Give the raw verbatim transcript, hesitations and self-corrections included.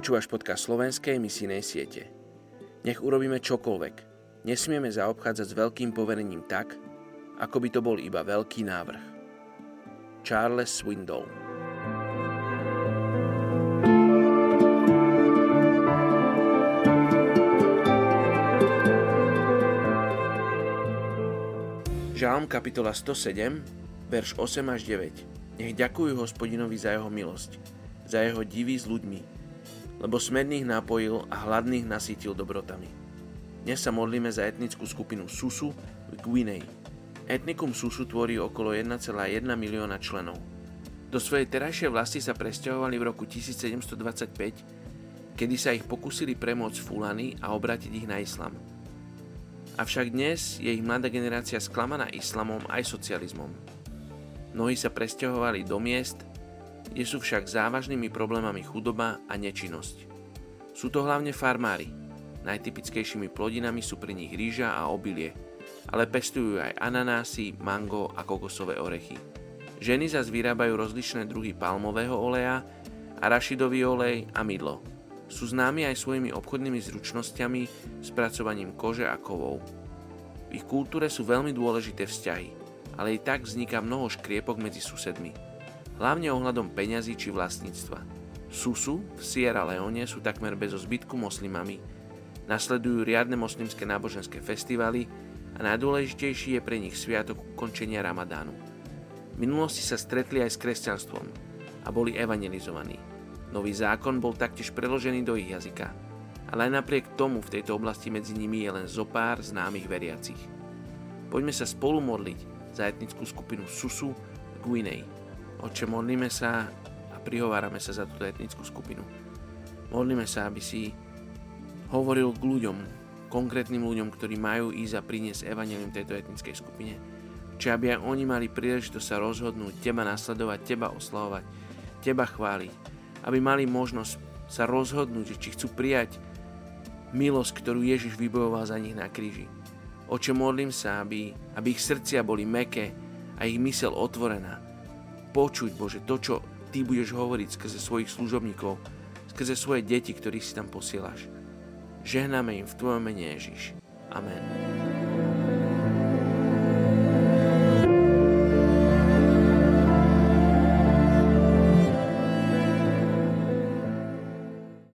Počúvaš podcast Slovenskej misijnej siete. Nech urobíme čokoľvek. Nesmieme zaobchádzať s veľkým poverením tak, ako by to bol iba veľký návrh. Charles Swindoll. Žalm kapitola sto sedem, verš osem až deväť. Nech ďakujú Hospodinovi za jeho milosť, za jeho divy s ľuďmi, lebo smedných napojil a hladných nasýtil dobrotami. Dnes sa modlíme za etnickú skupinu Susu v Guinei. Etnikum Susu tvorí okolo jeden celá jeden milióna členov. Do svojej terajšej vlasti sa presťahovali v roku tisíc sedemsto dvadsaťpäť, kedy sa ich pokúsili premôcť Fulani a obrátiť ich na islám. Avšak dnes je ich mladá generácia sklamaná islamom aj socializmom. Mnohí sa presťahovali do miest, kde sú však závažnými problémami chudoba a nečinnosť. Sú to hlavne farmári. Najtypickejšími plodinami sú pri nich rýža a obilie, ale pestujú aj ananásy, mango a kokosové orechy. Ženy zas vyrábajú rozličné druhy palmového oleja, arašidový olej a mydlo. Sú známi aj svojimi obchodnými zručnosťami, spracovaním kože a kovov. V ich kultúre sú veľmi dôležité vzťahy, ale i tak vzniká mnoho škriepok medzi susedmi, hlavne ohľadom peňazí či vlastníctva. Susu v Sierra Leone sú takmer bezo zbytku moslimami, nasledujú riadne moslimské náboženské festivaly a najdôležitejší je pre nich sviatok ukončenia Ramadánu. V minulosti sa stretli aj s kresťanstvom a boli evangelizovaní. Nový zákon bol taktiež preložený do ich jazyka, ale aj napriek tomu v tejto oblasti medzi nimi je len zopár známych veriacich. Poďme sa spolu modliť za etnickú skupinu Susu v Guinei. Otče, modlíme sa a prihovárame sa za túto etnickú skupinu. Modlíme sa, aby si hovoril k ľuďom, konkrétnym ľuďom, ktorí majú ísť a priniesť evanjelium tejto etnickej skupine. Čiže aby aj oni mali príležitosť sa rozhodnúť, teba nasledovať, teba oslavovať, teba chváliť. Aby mali možnosť sa rozhodnúť, či chcú prijať milosť, ktorú Ježiš vybojoval za nich na kríži. Oče, modlím sa, aby, aby ich srdcia boli mäkké a ich myseľ otvorená. Počuť, Bože, to, čo Ty budeš hovoriť skrze svojich služobníkov, skrze svoje deti, ktorých si tam posielaš. Žehname im v Tvojom mene, Ježiš. Amen.